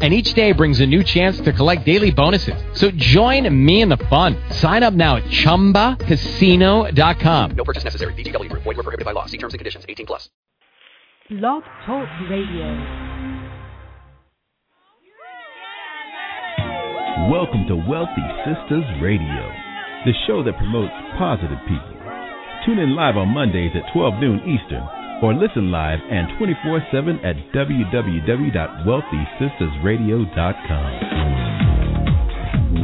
And each day brings a new chance to collect daily bonuses. So join me in the fun. Sign up now at ChumbaCasino.com. No purchase necessary. VGW Group. Void where prohibited by law. See terms and conditions. 18+. Blog Talk Radio. Welcome to Wealthy Sisters Radio, the show that promotes positive people. Tune in live on Mondays at 12 noon Eastern, or listen live and 24/7 at www.wealthysistersradio.com.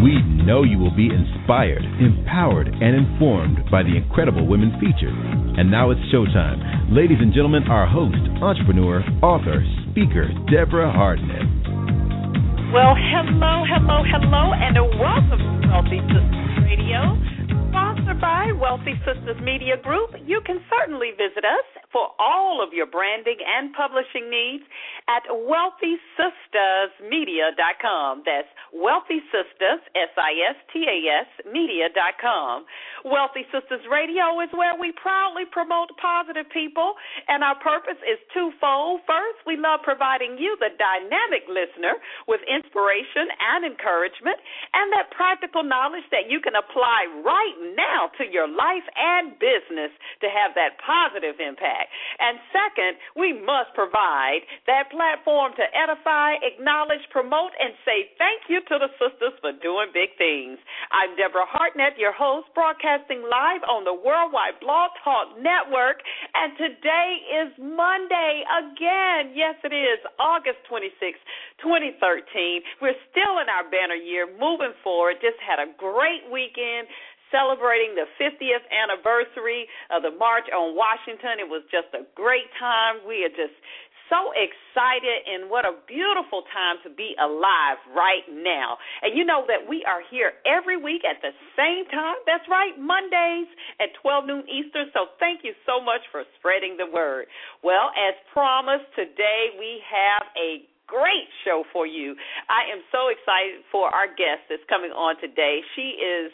We know you will be inspired, empowered, and informed by the incredible women featured. And now it's showtime. Ladies and gentlemen, our host, entrepreneur, author, speaker, Deborah Hardnett. Well, hello, and welcome to Wealthy Sisters Radio. Sponsored by Wealthy Sisters Media Group, you can certainly visit us for all of your branding and publishing needs at WealthySistersMedia.com. That's Wealthy Sisters, SISTAS, Media.com. Wealthy Sisters Radio is where we proudly promote positive people, and our purpose is twofold. First, we love providing you, the dynamic listener, with inspiration and encouragement, and that practical knowledge that you can apply right now to your life and business to have that positive impact. And second, we must provide that platform to edify, acknowledge, promote, and say thank you to the sisters for doing big things. I'm Deborah Hardnett, your host, broadcasting live on the Worldwide Blog Talk Network, and today is Monday again. Yes, it is August 26, 2013. We're still in our banner year, moving forward. Just had a great weekend, celebrating the 50th anniversary of the March on Washington. It was just a great time. We are just so excited, and what a beautiful time to be alive right now. And you know that we are here every week at the same time. That's right, Mondays at 12 noon Eastern. So thank you so much for spreading the word. Well, as promised, today we have a great show for you. I am so excited for our guest that's coming on today. She is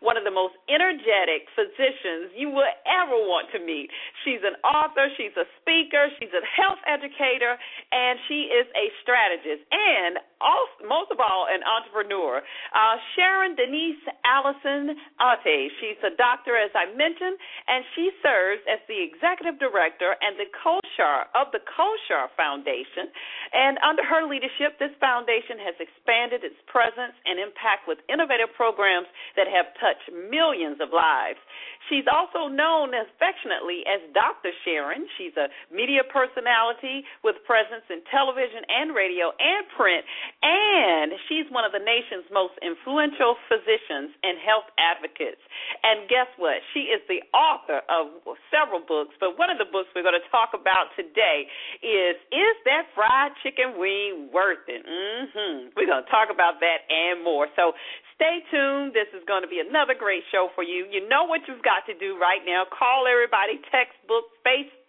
one of the most energetic physicians you will ever want to meet. She's an author, she's a speaker, she's a health educator, and she is a strategist, and also, most of all, an entrepreneur. Sharon Denise Allison-Ottey. She's a doctor, as I mentioned, and she serves as the executive director and the COSHAR of the COSHAR Foundation. And under her leadership, this foundation has expanded its presence and impact with innovative programs that have touched millions of lives. She's also known affectionately as Dr. Sharon. She's a media personality with presence in television and radio and print, and she's one of the nation's most influential physicians and health advocates. And guess what? She is the author of several books, but one of the books we're going to talk about today is That Fried Chicken Wing Worth It? We're going to talk about that and more. So stay tuned. This is going to be another great show for you. You know what you've got to do right now. Call everybody, text, book, Facebook,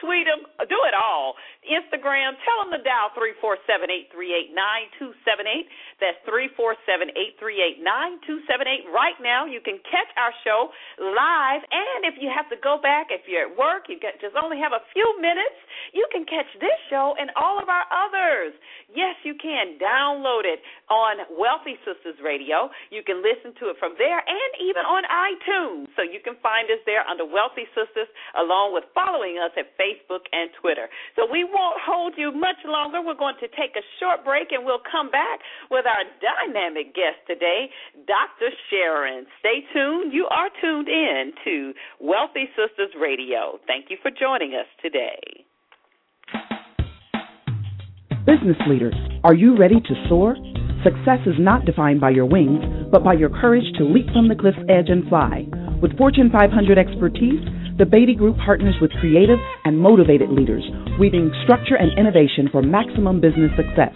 tweet them, do it all. Instagram, tell them to dial 347-838-9278. That's 347-838-9278. Right now, you can catch our show live, and if you have to go back, if you're at work, you just only have a few minutes, you can catch this show and all of our others. Yes, you can download it on Wealthy Sisters Radio. You can listen to it from there and even on iTunes. So you can find us there under Wealthy Sisters, along with following us at Facebook and Twitter. So we won't hold you much longer. We're going to take a short break, and we'll come back with our dynamic guest today, Dr. Sharon. Stay tuned. You are tuned in to Wealthy Sisters Radio. Thank you for joining us today. Business leaders, are you ready to soar? Success is not defined by your wings, but by your courage to leap from the cliff's edge and fly. With Fortune 500 expertise, the Batie Group partners with creative and motivated leaders, weaving structure and innovation for maximum business success.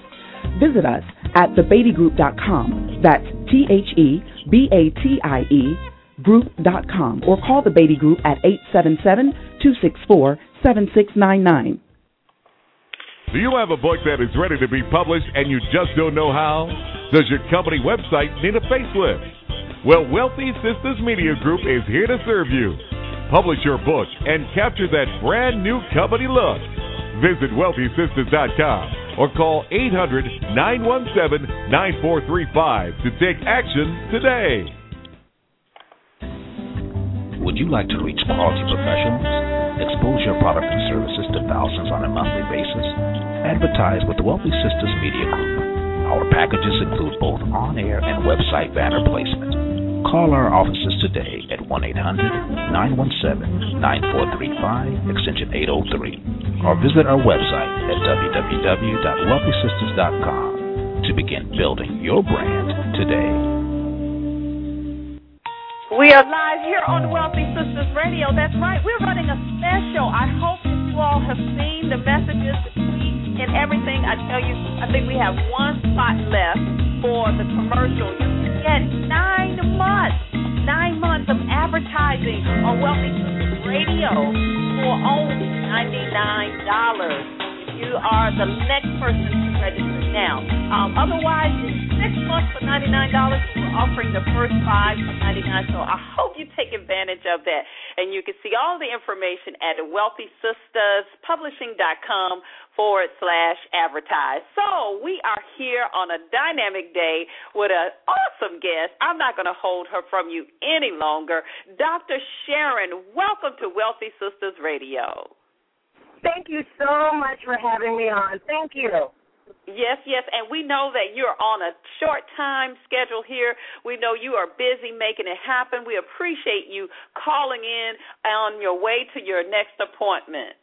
Visit us at thebatie.com. That's TheBatie.com, or call the Batie Group at 877-264 7699. Do you have a book that is ready to be published and you just don't know how? Does your company website need a facelift? Well, Wealthy Sisters Media Group is here to serve you. Publish your book and capture that brand new company look. Visit WealthySisters.com or call 800-917-9435 to take action today. Would you like to reach quality professionals? Expose your product and services to thousands on a monthly basis? Advertise with the Wealthy Sisters Media Group. Our packages include both on-air and website banner placement. Call our offices today at 1-800-917-9435, extension 803, or visit our website at www.wealthysisters.com to begin building your brand today. We are live here on Wealthy Sisters Radio. That's right. We're running a special. I hope you all have seen the messages and everything. I tell you, I think we have one spot left for the commercial. You can get 9 months of advertising on Wealthy Sisters Radio for only $99. You are the next person to register now. Otherwise, it's 6 months for $99. Offering the first 5 for $99, so I hope you take advantage of that. And you can see all the information at WealthySistersPublishing.com/advertise. So we are here on a dynamic day with an awesome guest. I'm not going to hold her from you any longer. Dr. Sharon, welcome to Wealthy Sisters Radio. Thank you so much for having me on. Thank you. Yes, and we know that you're on a short time schedule here. We know you are busy making it happen. We appreciate you calling in on your way to your next appointment.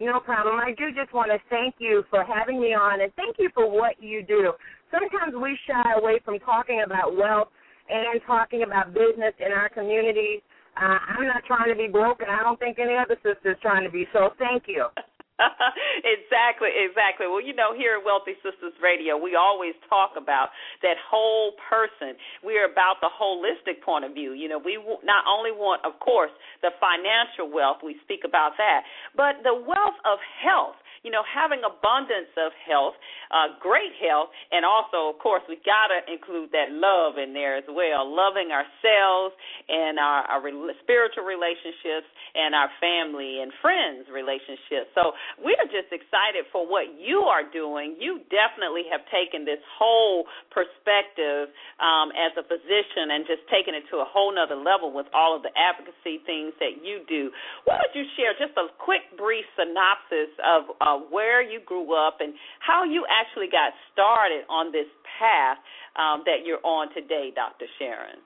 No problem. I do just want to thank you for having me on, and thank you for what you do. Sometimes we shy away from talking about wealth and talking about business in our community. I'm not trying to be broke, and I don't think any other sister is trying to be, so thank you. Exactly. Well, you know, here at Wealthy Sisters Radio, we always talk about that whole person. We're about the holistic point of view. You know, we not only want, of course, the financial wealth, we speak about that, but the wealth of health. You know, having abundance of health, great health, and also, of course, we got to include that love in there as well, loving ourselves and our spiritual relationships and our family and friends relationships. So we are just excited for what you are doing. You definitely have taken this whole perspective as a physician and just taken it to a whole nother level with all of the advocacy things that you do. Why don't you share just a quick, brief synopsis of where you grew up and how you actually got started on this path that you're on today, Dr. Sharon?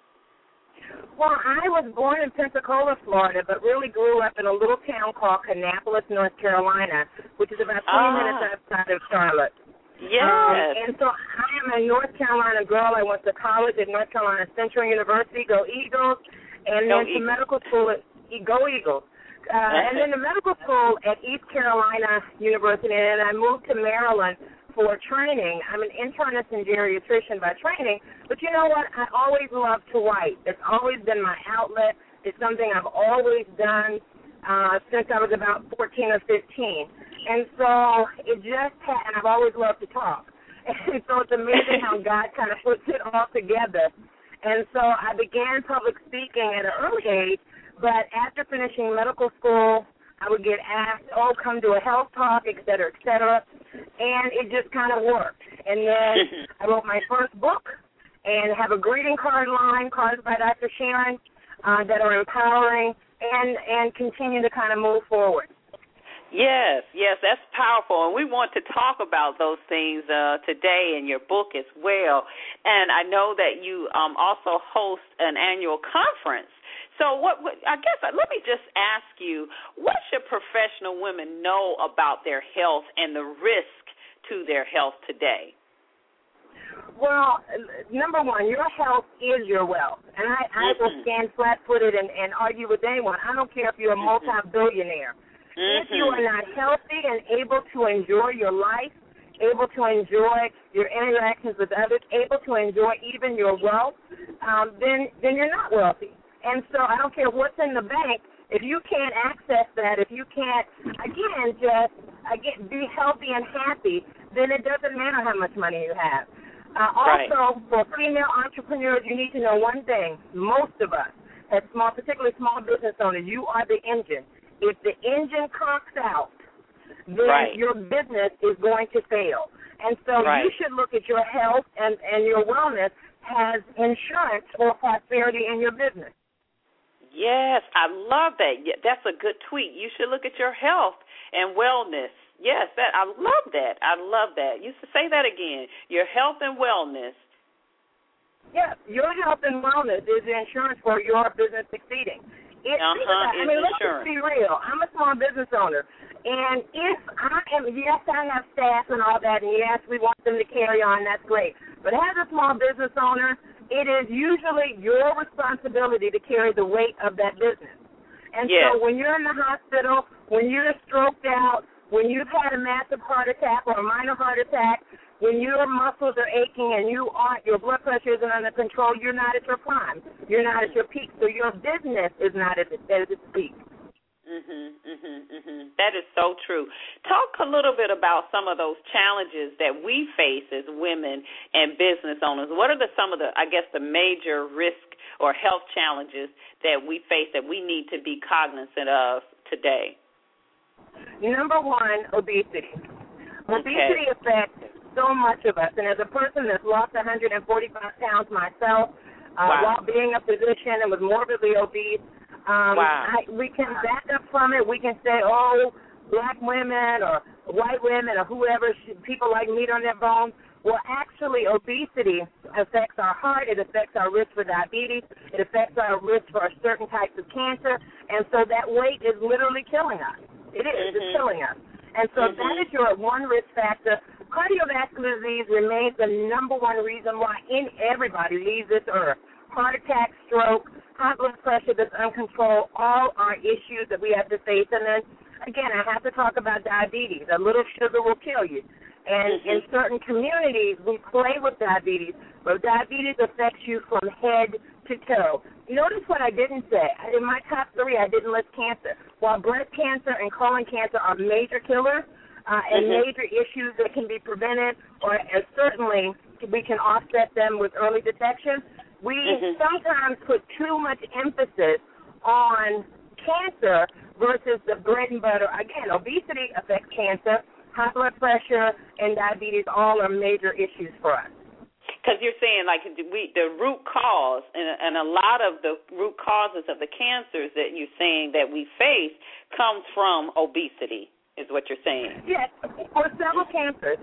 Well, I was born in Pensacola, Florida, but really grew up in a little town called Kannapolis, North Carolina, which is about 20 minutes outside of Charlotte. Yes. And so I am a North Carolina girl. I went to college at North Carolina Central University, go Eagles, and go then Eagles. To medical school at Go Eagles. And then the medical school at East Carolina University, and I moved to Maryland for training. I'm an internist and geriatrician by training, but you know what? I always loved to write. It's always been my outlet. It's something I've always done since I was about 14 or 15. And so and I've always loved to talk. And so it's amazing how God kind of puts it all together. And so I began public speaking at an early age. But after finishing medical school, I would get asked, come to a health talk, et cetera, et cetera. And it just kind of worked. And then I wrote my first book and have a greeting card line, cards by Dr. Sharon, that are empowering and continue to kind of move forward. Yes, that's powerful, and we want to talk about those things today in your book as well. And I know that you also host an annual conference. So let me just ask you, what should professional women know about their health and the risk to their health today? Well, number one, your health is your wealth. And I will stand flat-footed and argue with anyone. I don't care if you're a multi-billionaire. If you are not healthy and able to enjoy your life, able to enjoy your interactions with others, able to enjoy even your wealth, then you're not wealthy. And so I don't care what's in the bank, If you can't access that, if you can't, again, be healthy and happy, then it doesn't matter how much money you have. Also, for female entrepreneurs, you need to know one thing. Most of us, as small, particularly small business owners, you are the engine. If the engine cocks out, then your business is going to fail. And so you should look at your health and your wellness as insurance for prosperity in your business. Yes, I love that. That's a good tweet. You should look at your health and wellness. Yes, that I love that. I love that. You should say that again. Your health and wellness. Yes, your health and wellness is the insurance for your business succeeding. Let's just be real. I'm a small business owner, and I have staff and all that, and yes, we want them to carry on. That's great. But as a small business owner, it is usually your responsibility to carry the weight of that business. And so when you're in the hospital, when you're stroked out, when you've had a massive heart attack or a minor heart attack, when your muscles are aching and your blood pressure isn't under control, you're not at your prime. You're not at your peak. So your business is not at its peak. That is so true. Talk a little bit about some of those challenges that we face as women and business owners. What are some of the major risk or health challenges that we face that we need to be cognizant of today? Number one, obesity. Obesity affects so much of us. And as a person that's lost 145 pounds myself while being a physician and was morbidly obese, we can back up from it. We can say, oh, black women or white women or whoever, people like meat on their bones. Well, actually, obesity affects our heart. It affects our risk for diabetes. It affects our risk for certain types of cancer. And so that weight is literally killing us. It is. It's killing us. And so that is your one risk factor. Cardiovascular disease remains the number one reason why everybody leaves this earth. Heart attack, stroke, high blood pressure that's uncontrolled, all are issues that we have to face. And then, again, I have to talk about diabetes. A little sugar will kill you. And in certain communities, we play with diabetes, but diabetes affects you from head to toe. Notice what I didn't say. In my top three, I didn't list cancer. While breast cancer and colon cancer are major killers and major issues that can be prevented, or certainly we can offset them with early detection, we sometimes put too much emphasis on cancer versus the bread and butter. Again, obesity affects cancer. High blood pressure and diabetes all are major issues for us. Because you're saying, like, the root cause, and a lot of the root causes of the cancers that you're saying that we face comes from obesity, is what you're saying. Yes, for several cancers.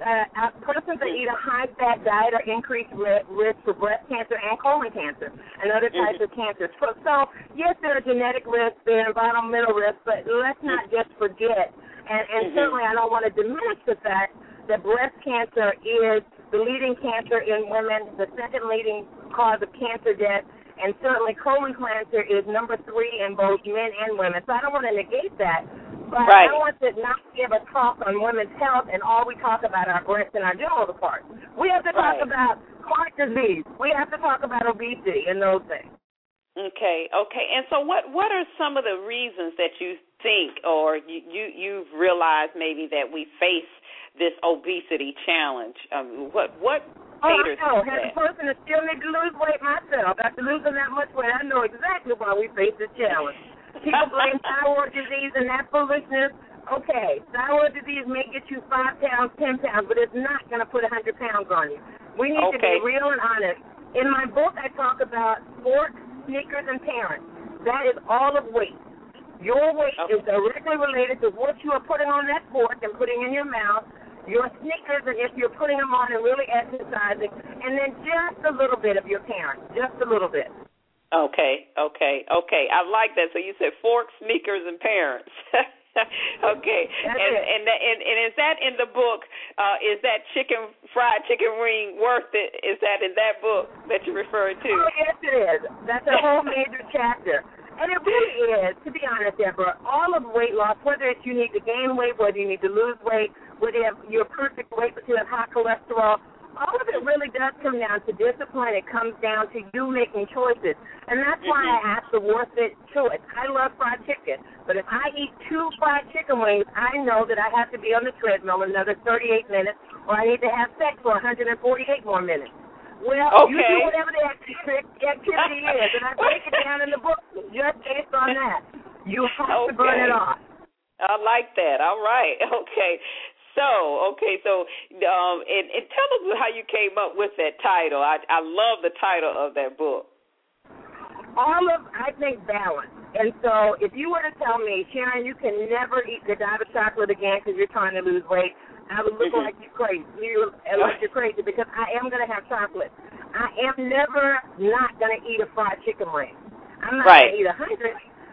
Persons that eat a high-fat diet are increased risk for breast cancer and colon cancer and other types of cancers. So, yes, there are genetic risks, there are environmental risks, but let's not just forget. And certainly I don't want to diminish the fact that breast cancer is the leading cancer in women, the second leading cause of cancer death, and certainly colon cancer is number 3 in both men and women. So I don't want to negate that, but I want to not give a talk on women's health and all we talk about are breasts and our genital parts. We have to talk about heart disease. We have to talk about obesity and those things. Okay. And so what are some of the reasons that you think or you've realized maybe that we face this obesity challenge? What caters to that? As a person that still needs to lose weight myself, after losing that much weight, I know exactly why we face this challenge. People blame thyroid disease and that foolishness. Okay, thyroid disease may get you 5 pounds, 10 pounds, but it's not going to put 100 pounds on you. We need to be real and honest. In my book, I talk about sports, sneakers, and parents. That is all of weight. Your weight is directly related to what you are putting on that fork and putting in your mouth, your sneakers, and if you're putting them on and really exercising, and then just a little bit of your parents, just a little bit. Okay. I like that. So you said forks, sneakers, and parents. And is that in the book? Is that fried chicken wing worth it? Is that in that book that you referred to? Oh, yes, it is. That's a whole major chapter. And it really is, to be honest, Deborah, all of weight loss, whether it's you need to gain weight, whether you need to lose weight, whether you have your perfect weight, but you have high cholesterol, all of it really does come down to discipline. It comes down to you making choices. And that's why I have the worth it choice. I love fried chicken, but if I eat 2 fried chicken wings, I know that I have to be on the treadmill another 38 minutes, or I need to have sex for 148 more minutes. Well, okay. You do whatever the activity is, and I break it down in the book just based on that. You have to burn it off. I like that. All right. Okay. So tell us how you came up with that title. I love the title of that book. I think, balance. And so if you were to tell me, Sharon, you can never eat Godiva chocolate again because you're trying to lose weight, I would look like you're crazy. You're crazy because I am going to have chocolate. I am never not going to eat a fried chicken wing. I'm not going to eat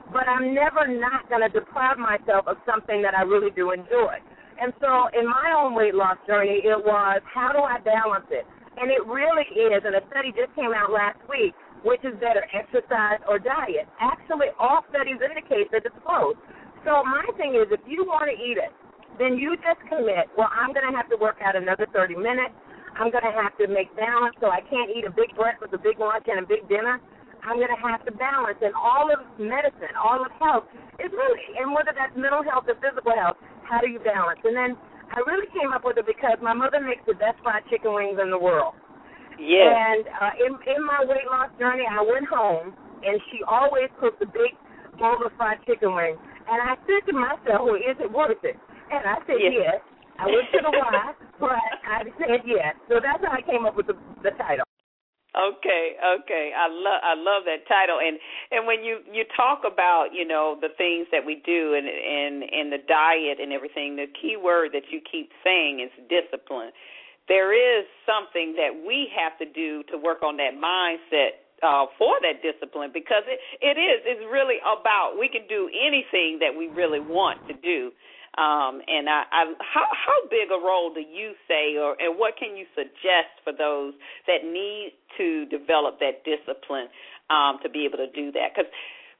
100, but I'm never not going to deprive myself of something that I really do enjoy. And so in my own weight loss journey, it was, how do I balance it? And it really is, and a study just came out last week, which is better, exercise or diet? Actually, all studies indicate that it's both. So my thing is, if you want to eat it, then you just commit, well, I'm going to have to work out another 30 minutes. I'm going to have to make balance, so I can't eat a big breakfast, a big lunch, and a big dinner. I'm going to have to balance. And all of medicine, all of health, is really, and whether that's mental health or physical health, how do you balance? And then I really came up with it because my mother makes the best fried chicken wings in the world. Yes. And in my weight loss journey, I went home, and she always cooked a big bowl of fried chicken wings. And I said to myself, well, is it worth it? And I said yes. I went to the why, but I said yes. So that's how I came up with the title. Okay. I love that title, and when you talk about, you know, the things that we do and the diet and everything, the key word that you keep saying is discipline. There is something that we have to do to work on that mindset for that discipline, because it's really about, we can do anything that we really want to do. And how big a role do you say, and what can you suggest for those that need to develop that discipline to be able to do that? Because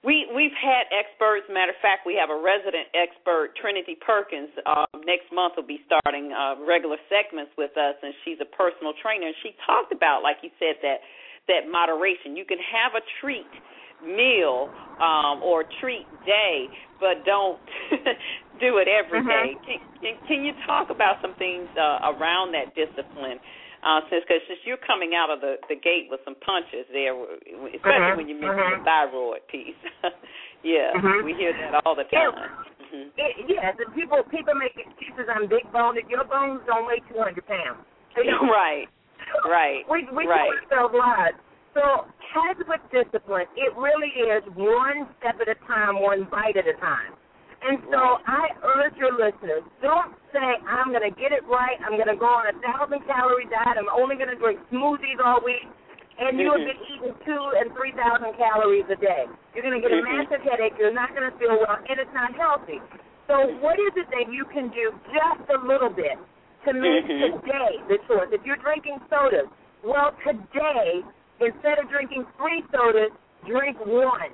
we've had experts. Matter of fact, we have a resident expert, Trinity Perkins. Next month will be starting regular segments with us, and she's a personal trainer. And she talked about, like you said, that moderation. You can have a treat meal or treat day, but don't do it every day. Can you talk about some things around that discipline? Since you're coming out of the gate with some punches there, especially when you mention the thyroid piece. We hear that all the time. The people make excuses. I'm big boned. Your bones don't weigh 200 pounds. Right. We tell ourselves lies. So as with discipline, it really is one step at a time, one bite at a time. And so I urge your listeners, don't say, I'm going to get it right, I'm going to go on a 1,000-calorie diet, I'm only going to drink smoothies all week, and you will be eating 2,000 and 3,000 calories a day. You're going to get a massive headache, you're not going to feel well, and it's not healthy. So what is it that you can do just a little bit to make today the choice? If you're drinking sodas, well, today, instead of drinking 3 sodas, drink 1. Right.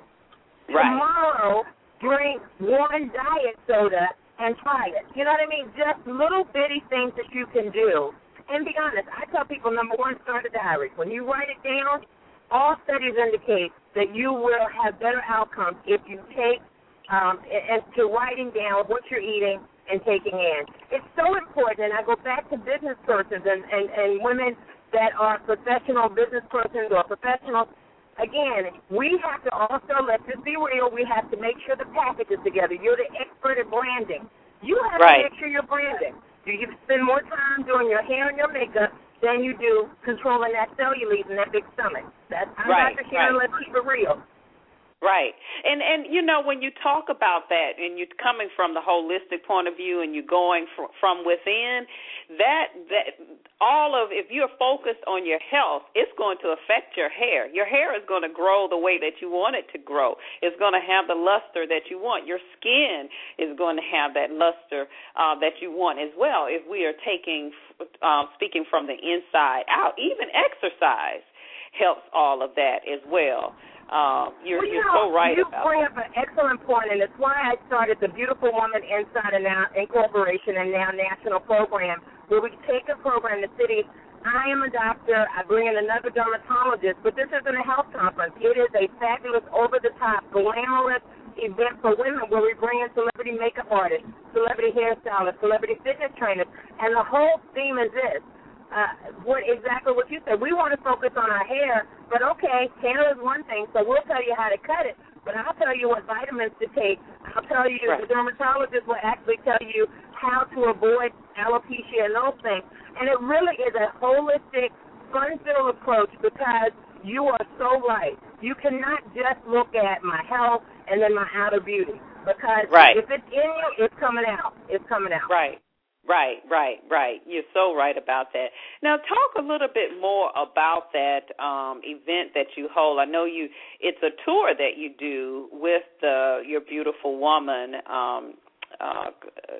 Tomorrow, drink 1 diet soda and try it. You know what I mean? Just little bitty things that you can do. And be honest, I tell people, number 1, start a diary. When you write it down, all studies indicate that you will have better outcomes if you take to writing down what you're eating and taking in. It's so important, and I go back to business persons and women that are professional business persons or professionals. Again, we have to also, let's just be real, we have to make sure the package is together. You're the expert at branding. You have to make sure you're branding. You spend more time doing your hair and your makeup than you do controlling that cellulite and that big stomach. Dr. Sharon, let's keep it real. Right. And you know, when you talk about that and you're coming from the holistic point of view and you're going from within, if you're focused on your health, it's going to affect your hair. Your hair is going to grow the way that you want it to grow. It's going to have the luster that you want. Your skin is going to have that luster that you want as well if we are speaking from the inside out. Even exercise helps all of that as well. You're so right about that. You bring up an excellent point, and it's why I started the Beautiful Woman Inside and Out Incorporation and now national program, where we take a program the city I am a doctor. I bring in another dermatologist, but this isn't a health conference. It is a fabulous, over-the-top, glamorous event for women where we bring in celebrity makeup artists, celebrity hairstylists, celebrity fitness trainers, and the whole theme is this. Exactly what you said. We want to focus on our hair, but okay, hair is one thing, so we'll tell you how to cut it, but I'll tell you what vitamins to take. I'll tell you, right. The dermatologist will actually tell you how to avoid alopecia and those things. And it really is a holistic, fun-filled approach because you are so right. You cannot just look at my health and then my outer beauty because If it's in you, it's coming out. It's coming out. Right. You're so right about that. Now, talk a little bit more about that event that you hold. I know it's a tour that you do with your Beautiful Woman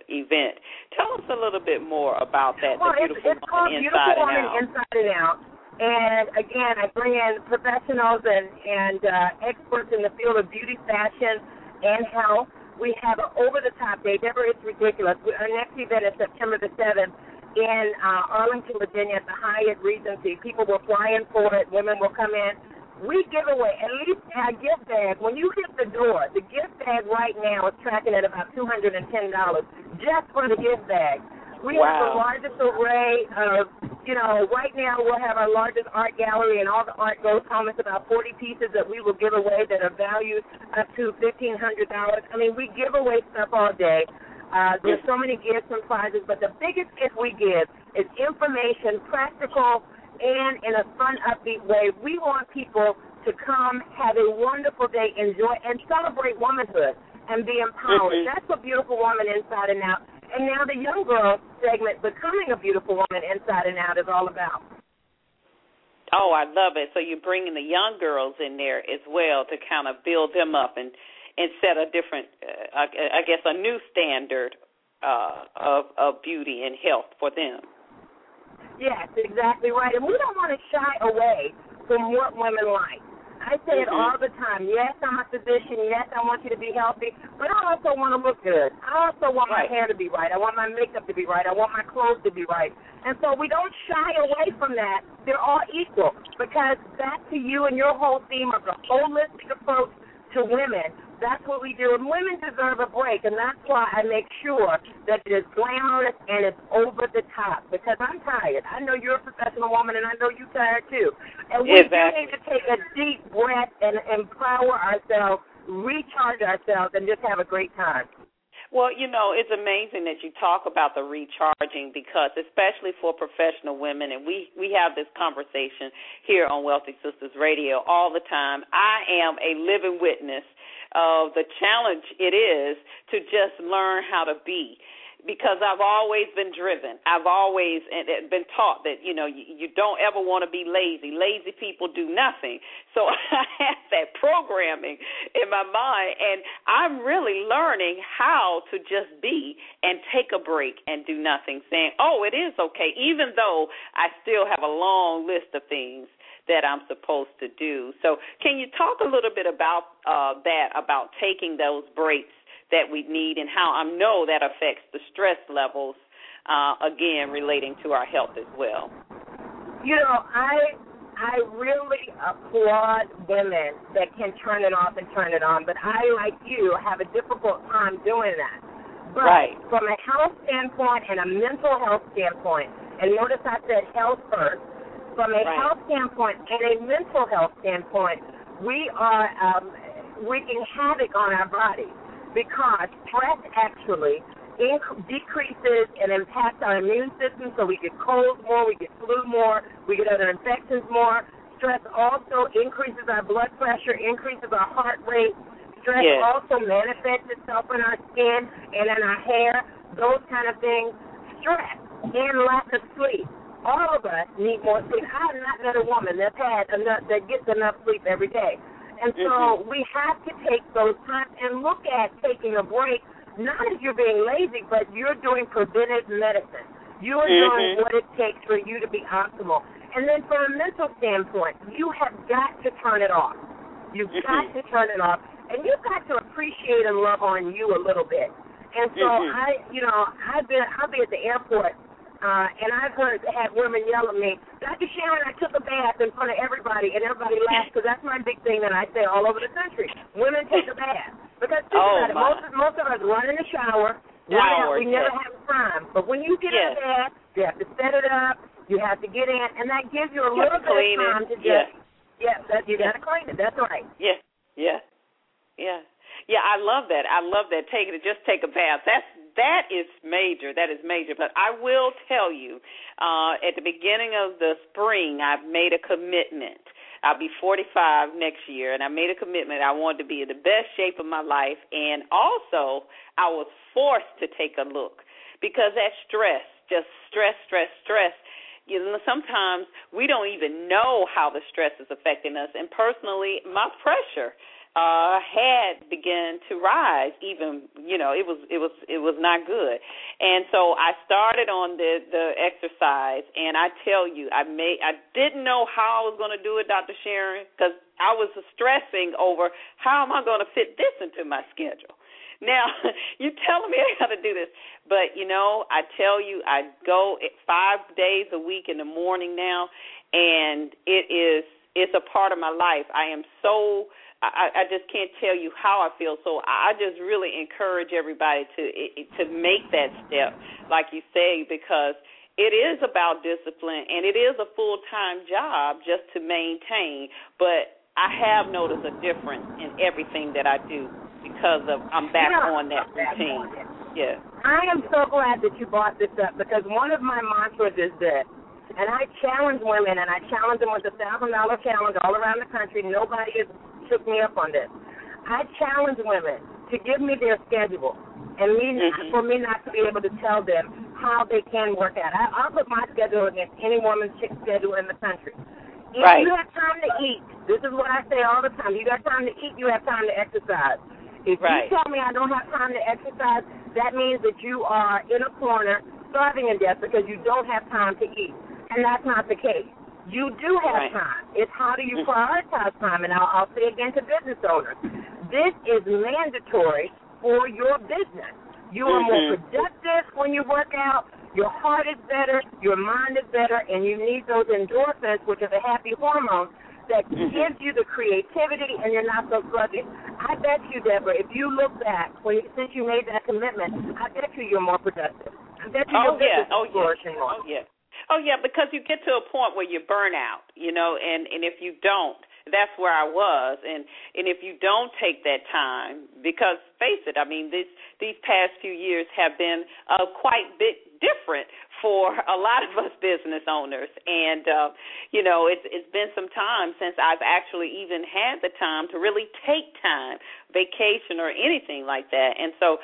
event. Tell us a little bit more about that. Well, it's called Beautiful Woman Inside and Out. And, again, I bring in professionals and experts in the field of beauty, fashion, and health. We have an over-the-top day. Deborah, it's ridiculous. Our next event is September the 7th in Arlington, Virginia at the Hyatt Regency. People will fly in for it. Women will come in. We give away at least our gift bag. When you hit the door, the gift bag right now is tracking at about $210 just for the gift bag. We have the largest array of, right now we'll have our largest art gallery, and all the art goes home. It's about 40 pieces that we will give away that are valued up to $1,500. I mean, we give away stuff all day. There's so many gifts and prizes, but the biggest gift we give is information, practical, and in a fun, upbeat way. We want people to come, have a wonderful day, enjoy, and celebrate womanhood and be empowered. Mm-hmm. That's what Beautiful Woman Inside and Out. And now the young girl segment, Becoming a Beautiful Woman Inside and Out, is all about. Oh, I love it. So you're bringing the young girls in there as well to kind of build them up and set a different, a new standard of beauty and health for them. Yes, exactly right. And we don't want to shy away from what women like. I say it all the time. Yes, I'm a physician. Yes, I want you to be healthy. But I also want to look good. I also want my hair to be right. I want my makeup to be right. I want my clothes to be right. And so we don't shy away from that. They're all equal because back to you and your whole theme of the holistic approach to women. That's what we do. And women deserve a break, and that's why I make sure that it is glamorous and it's over the top because I'm tired. I know you're a professional woman, and I know you're tired too. And we do need to take a deep breath and empower ourselves, recharge ourselves, and just have a great time. Well, it's amazing that you talk about the recharging because especially for professional women, and we have this conversation here on Wealthy Sisters Radio all the time. I am a living witness of the challenge it is to just learn how to be. Because I've always been driven. I've always been taught that, you don't ever want to be lazy. Lazy people do nothing. So I have that programming in my mind, and I'm really learning how to just be and take a break and do nothing, saying, oh, it is okay, even though I still have a long list of things that I'm supposed to do. So can you talk a little bit about that, about taking those breaks that we need and how I know that affects the stress levels, again, relating to our health as well? I really applaud women that can turn it off and turn it on, but I, like you, have a difficult time doing that. But from a health standpoint and a mental health standpoint, and notice I said health first, from a health standpoint and a mental health standpoint, we are wreaking havoc on our bodies. Because stress actually decreases and impacts our immune system, so we get colds more, we get flu more, we get other infections more. Stress also increases our blood pressure, increases our heart rate. Stress also manifests itself in our skin and in our hair, those kind of things. Stress and lack of sleep. All of us need more sleep. I have not met a woman that gets enough sleep every day. And so we have to take those times and look at taking a break, not as you're being lazy, but you're doing preventive medicine. You are doing what it takes for you to be optimal. And then from a mental standpoint, you have got to turn it off. You've got to turn it off. And you've got to appreciate and love on you a little bit. And so I'll be at the airport And I've had women yell at me, Dr. Sharon, I took a bath in front of everybody, and everybody laughs, because that's my big thing that I say all over the country. Women take a bath. Because think about it, most of us run in the shower, we never have time. But when you get in a bath, you have to set it up, you have to get in, and that gives you a little bit of time to just, got to clean it, that's right. Yeah, I love that. Take a bath. That is major. That is major. But I will tell you, at the beginning of the spring, I've made a commitment. I'll be 45 next year, and I made a commitment. I wanted to be in the best shape of my life, and also I was forced to take a look because that stress, just stress. You know, sometimes we don't even know how the stress is affecting us, and personally, my pressure had begun to rise. Even, you know, it was not good, and so I started on the exercise, and I tell you, I didn't know how I was going to do it, Dr. Sharon, because I was stressing over how am I going to fit this into my schedule. Now, you're telling me I got to do this, but you know, I tell you, I go 5 days a week in the morning now, and it's a part of my life. I am so. I just can't tell you how I feel. So I just really encourage everybody to make that step, like you say, because it is about discipline, and it is a full-time job just to maintain. But I have noticed a difference in everything that I do because of I'm back on that routine. Yeah. I am so glad that you brought this up, because one of my mantras is that, and I challenge women, and I challenge them with a $1,000 challenge all around the country. Nobody is took me up on this. I challenge women to give me their schedule and for me not to be able to tell them how they can work out. I'll put my schedule against any woman's schedule in the country. If you have time to eat, this is what I say all the time, you got time to eat, you have time to exercise. If you tell me I don't have time to exercise, that means that you are in a corner starving to death because you don't have time to eat. And that's not the case. You do have time. It's how do you prioritize time, and I'll say again to business owners, this is mandatory for your business. You are more productive when you work out, your heart is better, your mind is better, and you need those endorphins, which are the happy hormones, that gives you the creativity, and you're not so sluggish. I bet you, Deborah, if you look back, since you made that commitment, I bet you you're more productive. I bet you your business is flourishing more. Oh, yeah, because you get to a point where you burn out, you know, and if you don't, that's where I was. And if you don't take that time, because face it, I mean, these past few years have been quite a bit different for a lot of us business owners. And, you know, it's been some time since I've actually even had the time to really take time, vacation or anything like that. And so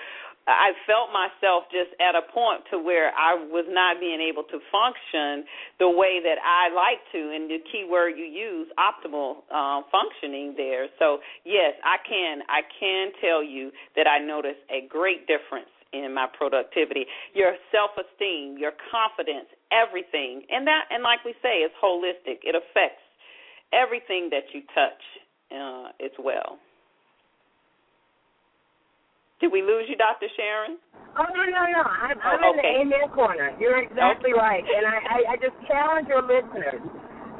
I felt myself just at a point to where I was not being able to function the way that I like to, and the key word you use, optimal functioning there. So, yes, I can tell you that I noticed a great difference in my productivity, your self-esteem, your confidence, everything. And like we say, it's holistic. It affects everything that you touch as well. Did we lose you, Dr. Sharon? Oh, no. I'm in the amen corner. You're exactly right. And I just challenge your listeners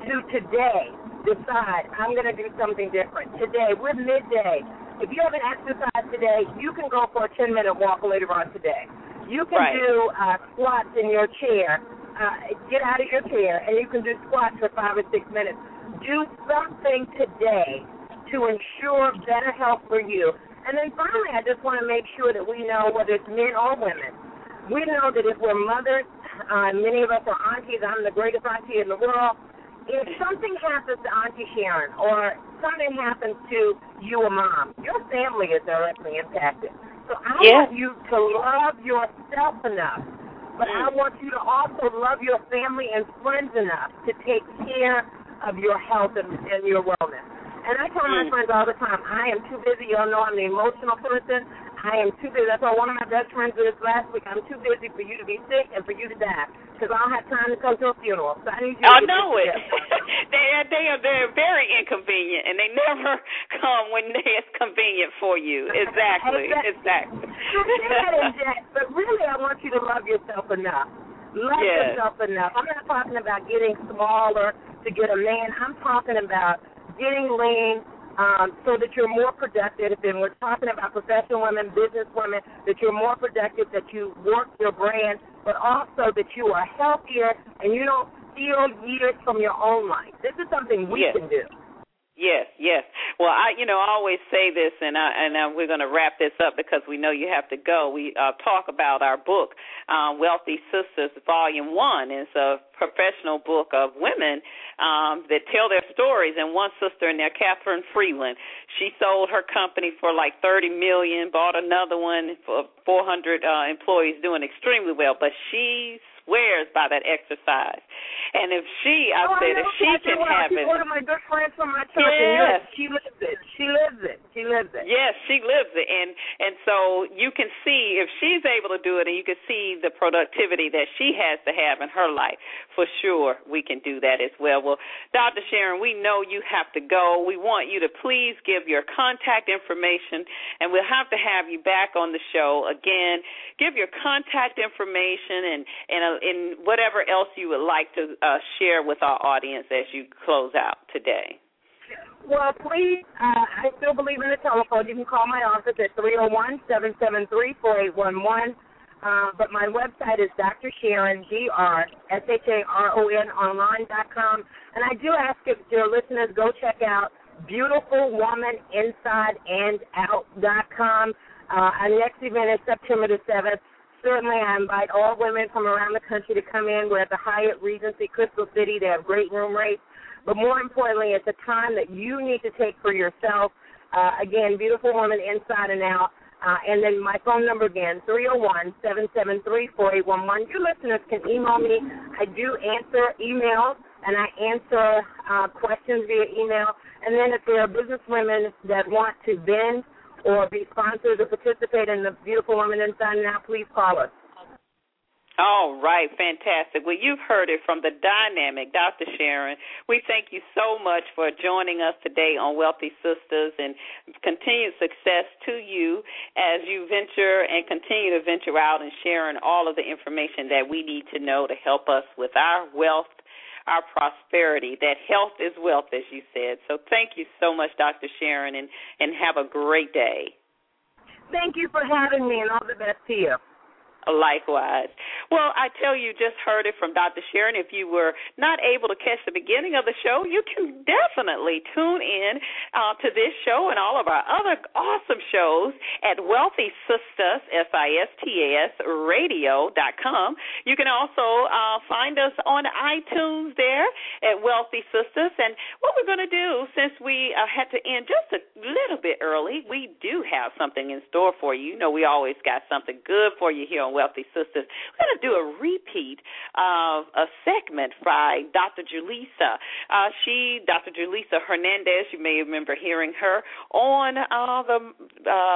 to today decide, I'm going to do something different. Today, we're midday. If you haven't exercised today, you can go for a 10-minute walk later on today. You can do squats in your chair. Get out of your chair, and you can do squats for 5 or 6 minutes. Do something today to ensure better health for you. And then finally, I just want to make sure that we know, whether it's men or women, we know that if we're mothers, many of us are aunties. I'm the greatest auntie in the world. If something happens to Auntie Sharon or something happens to you, a mom, your family is directly impacted. So I want you to love yourself enough, but I want you to also love your family and friends enough to take care of your health and your wellness. And I tell my friends all the time, I am too busy. Y'all know I'm the emotional person. I am too busy. That's why one of my best friends did this last week. I'm too busy for you to be sick and for you to die, because I don't have time to come to a funeral. So I need you to get it. They're very inconvenient, and they never come when it's convenient for you. Exactly. But really, I want you to love yourself enough. Love yourself enough. I'm not talking about getting smaller to get a man. I'm talking about getting lean so that you're more productive. And we're talking about professional women, business women, that you're more productive, that you work your brand, but also that you are healthier and you don't steal years from your own life. This is something we can do. Yes, yes. Well, I always say this, and we're going to wrap this up because we know you have to go. We talk about our book, Wealthy Sisters, Volume 1. It's a professional book of women that tell their stories. And one sister in there, Catherine Freeland, she sold her company for like $30 million, bought another one for 400 employees, doing extremely well. But she swears by that exercise. And if she, she's one of my good friends from my church. Yes. She lives it. Yes, she lives it. And so you can see if she's able to do it, and you can see the productivity that she has to have in her life. For sure, we can do that as well. Well, Dr. Sharon, we know you have to go. We want you to please give your contact information, and we'll have to have you back on the show again. Give your contact information and whatever else you would like to share with our audience as you close out today. Well, please, I still believe in the telephone. You can call my office at 301-773-4811. But my website is Dr. Sharon, drsharononline.com. And I do ask if your listeners go check out beautifulwomaninsideandout.com. Our next event is September the 7th. Certainly, I invite all women from around the country to come in. We're at the Hyatt Regency, Crystal City. They have great room rates. But more importantly, it's a time that you need to take for yourself. Again, Beautiful Woman Inside and Out. And then my phone number again, 301-773-4811. Your listeners can email me. I do answer emails, and I answer questions via email. And then if there are business women that want to vend or be sponsored or participate in the Beautiful Woman Inside and Out, please call us. All right, fantastic. Well, you've heard it from the dynamic Dr. Sharon. We thank you so much for joining us today on Wealthy Sisters, and continued success to you as you venture and continue to venture out and sharing all of the information that we need to know to help us with our wealth, our prosperity, that health is wealth, as you said. So thank you so much, Dr. Sharon, and have a great day. Thank you for having me, and all the best to you. Likewise. Well, I tell you, just heard it from Dr. Sharon. If you were not able to catch the beginning of the show, you can definitely tune in to this show and all of our other awesome shows at Wealthy Sisters, SISTAS, radio.com. You can also find us on iTunes there at Wealthy Sisters. And what we're going to do, since we had to end just a little bit early, we do have something in store for you. You know, we always got something good for you here on Wealthy Sisters. We're going to do a repeat of a segment by Dr. Julissa. Dr. Julissa Hernandez, you may remember hearing her on the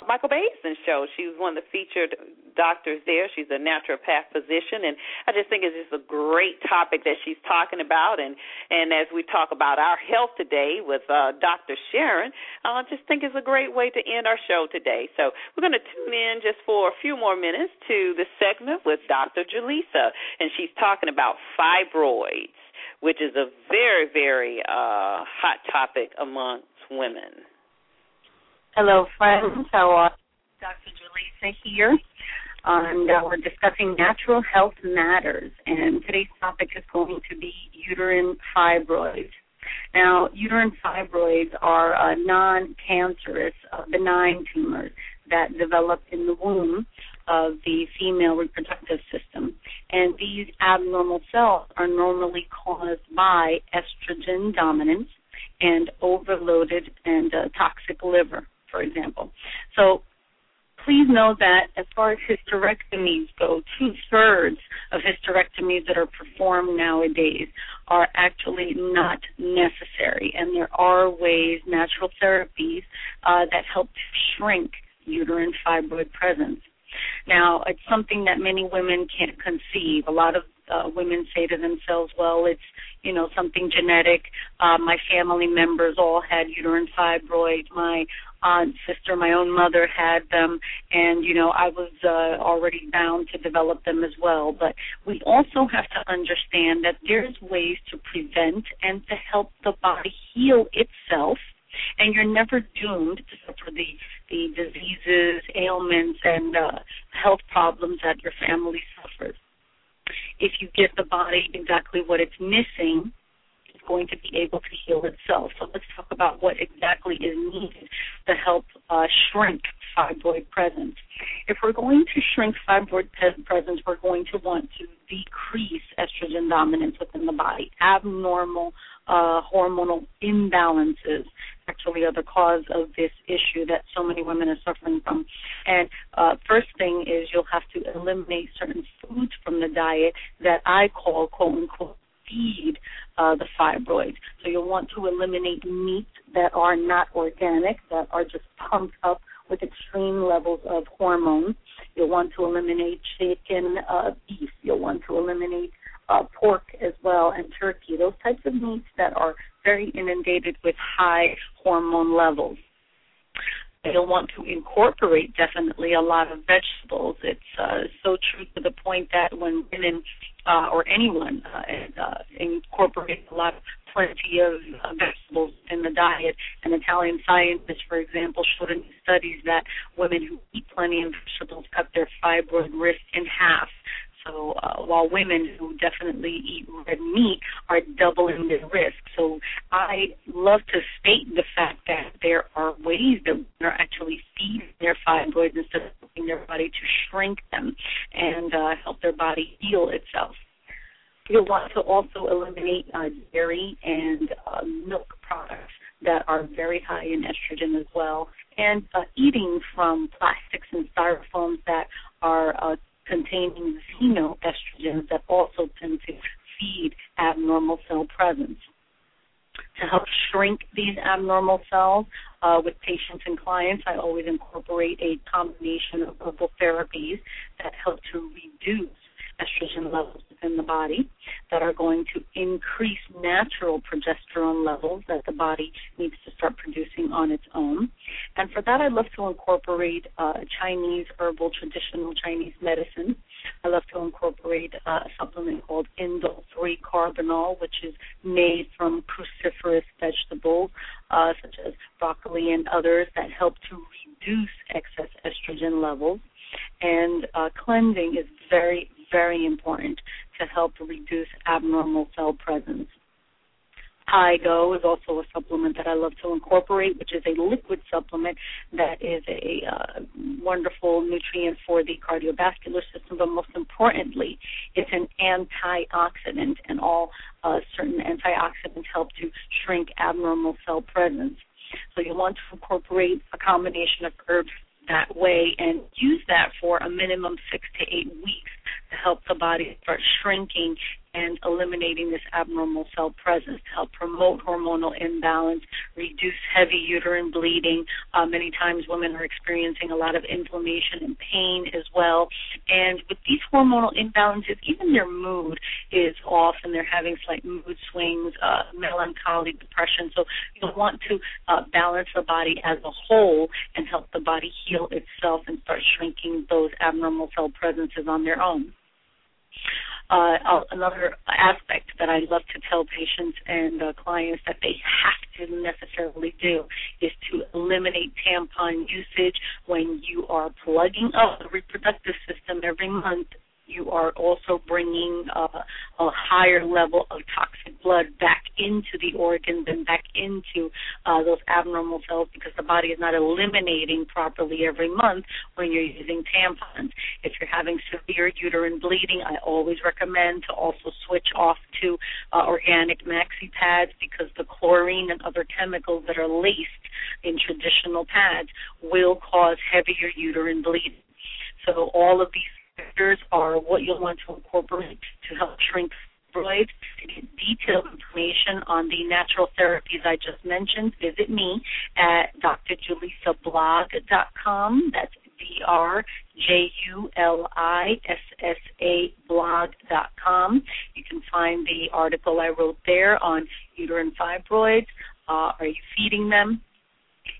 Michael Basin show. She was one of the featured doctors there. She's a naturopath physician, and I just think it's just a great topic that she's talking about. And as we talk about our health today with Dr. Sharon, I just think it's a great way to end our show today. So we're going to tune in just for a few more minutes to the segment with Dr. Julissa, and she's talking about fibroids, which is a very, very hot topic amongst women. Hello, friends. How are you? Dr. Julissa here, and we're discussing natural health matters, and today's topic is going to be uterine fibroids. Now, uterine fibroids are non-cancerous, benign tumors that develop in the womb of the female reproductive system. And these abnormal cells are normally caused by estrogen dominance and overloaded and toxic liver, for example. So please know that as far as hysterectomies go, 2/3 of hysterectomies that are performed nowadays are actually not necessary. And there are ways, natural therapies, that help to shrink uterine fibroid presence. Now, it's something that many women can't conceive. A lot of women say to themselves, well, it's, you know, something genetic. My family members all had uterine fibroids. My aunt, sister, my own mother had them, and, you know, I was already bound to develop them as well. But we also have to understand that there's ways to prevent and to help the body heal itself, and you're never doomed to suffer the diseases, ailments, and health problems that your family suffers. If you give the body exactly what it's missing, it's going to be able to heal itself. So let's talk about what exactly is needed to help shrink fibroid presence. If we're going to shrink fibroid presence, we're going to want to decrease estrogen dominance within the body. Abnormal hormonal imbalances, actually, are the cause of this issue that so many women are suffering from. And first thing is you'll have to eliminate certain foods from the diet that I call, quote unquote, feed the fibroids. So you'll want to eliminate meats that are not organic, that are just pumped up with extreme levels of hormones. You'll want to eliminate chicken, beef. You'll want to eliminate pork as well, and turkey, those types of meats that are very inundated with high hormone levels. You'll want to incorporate definitely a lot of vegetables. It's so true to the point that when women or anyone incorporates a lot of plenty of vegetables in the diet, and Italian scientists, for example, showed in studies that women who eat plenty of vegetables cut their fibroid risk in half. So while women who definitely eat red meat are doubling the risk. So I love to state the fact that there are ways that women are actually feeding their fibroids instead of helping their body to shrink them and help their body heal itself. You'll want to also eliminate dairy and milk products that are very high in estrogen as well, and eating from plastics and styrofoams that are containing xenoestrogens that also tend to feed abnormal cell presence. To help shrink these abnormal cells with patients and clients, I always incorporate a combination of herbal therapies that help to reduce estrogen levels within the body, that are going to increase natural progesterone levels that the body needs to start producing on its own. And for that, I love to incorporate Chinese herbal, traditional Chinese medicine. I love to incorporate a supplement called indole-3-carbinol, which is made from cruciferous vegetables such as broccoli and others that help to reduce excess estrogen levels. And cleansing is very, very important to help reduce abnormal cell presence. Tygo is also a supplement that I love to incorporate, which is a liquid supplement that is a wonderful nutrient for the cardiovascular system, but most importantly, it's an antioxidant, and all certain antioxidants help to shrink abnormal cell presence. So you want to incorporate a combination of herbs that way and use that for a minimum 6 to 8 weeks to help the body start shrinking and eliminating this abnormal cell presence, to help promote hormonal imbalance, reduce heavy uterine bleeding. Many times women are experiencing a lot of inflammation and pain as well. And with these hormonal imbalances, even their mood is off and they're having slight mood swings, melancholy, depression. So you'll want to balance the body as a whole and help the body heal itself and start shrinking those abnormal cell presences on their own. Another aspect that I love to tell patients and clients that they have to necessarily do is to eliminate tampon usage. When you are plugging up the reproductive system every month, you are also bringing a higher level of toxic blood back into the organs and back into those abnormal cells, because the body is not eliminating properly every month when you're using tampons. If you're having severe uterine bleeding, I always recommend to also switch off to organic maxi pads, because the chlorine and other chemicals that are laced in traditional pads will cause heavier uterine bleeding. So all of these are what you'll want to incorporate to help shrink fibroids. To get detailed information on the natural therapies I just mentioned, visit me at drjulissablog.com. That's drjulissablog.com. You can find the article I wrote there on uterine fibroids. Are you feeding them?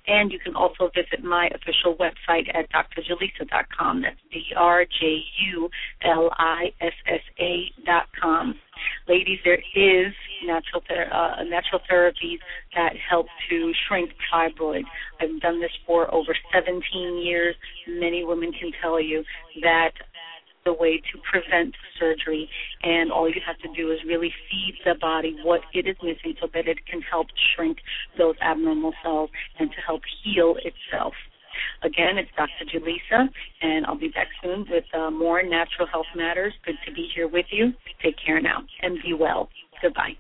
And you can also visit my official website at drjulissa.com. That's drjulissa.com. Ladies, there is natural therapies that help to shrink fibroids. I've done this for over 17 years. Many women can tell you that the way to prevent surgery, and all you have to do is really feed the body what it is missing so that it can help shrink those abnormal cells and to help heal itself. Again, it's Dr. Julissa, and I'll be back soon with more natural health matters. Good to be here with you. Take care now and be well. Goodbye.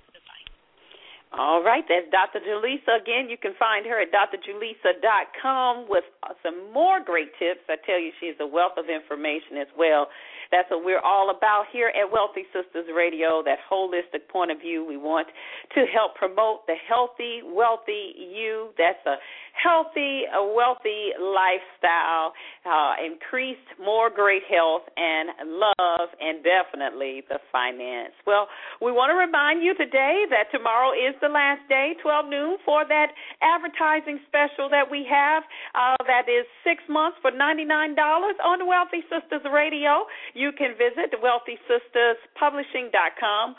All right, that's Dr. Julissa. Again, you can find her at drjulissa.com with some more great tips. I tell you, she is a wealth of information as well. That's what we're all about here at Wealthy Sisters Radio, that holistic point of view. We want to help promote the healthy, wealthy you. That's a healthy, wealthy lifestyle, increased, more great health and love, and definitely the finance. Well, we want to remind you today that tomorrow is the last day, 12 noon, for that advertising special that we have. That is 6 months for $99 on Wealthy Sisters Radio. You can visit WealthySistersPublishing.com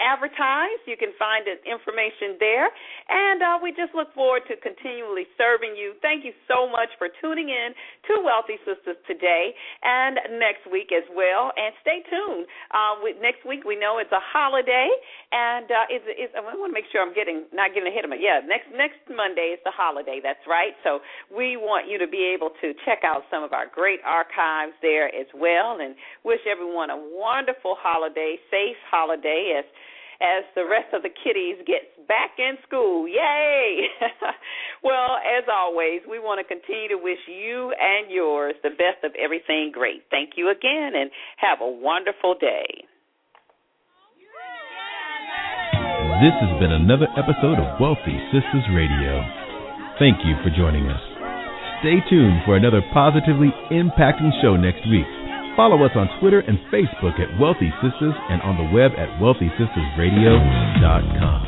/advertise. You can find the information there. And we just look forward to continually serving you. Thank you so much for tuning in to Wealthy Sisters today and next week as well. And stay tuned. Next week, we know it's a holiday. And I want to make sure I'm not getting ahead of it. Yeah, next Monday is the holiday. That's right. So we want you to be able to check out some of our great archives there as well. And wish everyone a wonderful holiday, safe holiday as the rest of the kiddies gets back in school. Yay! Well, as always, we want to continue to wish you and yours the best of everything great. Thank you again, and have a wonderful day. This has been another episode of Wealthy Sisters Radio. Thank you for joining us. Stay tuned for another positively impacting show next week. Follow us on Twitter and Facebook at Wealthy Sisters and on the web at WealthySistersRadio.com.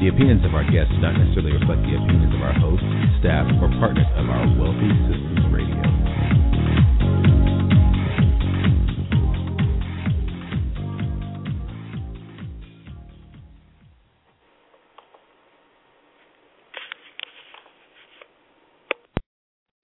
The opinions of our guests do not necessarily reflect the opinions of our hosts, staff, or partners of our Wealthy Sisters Radio.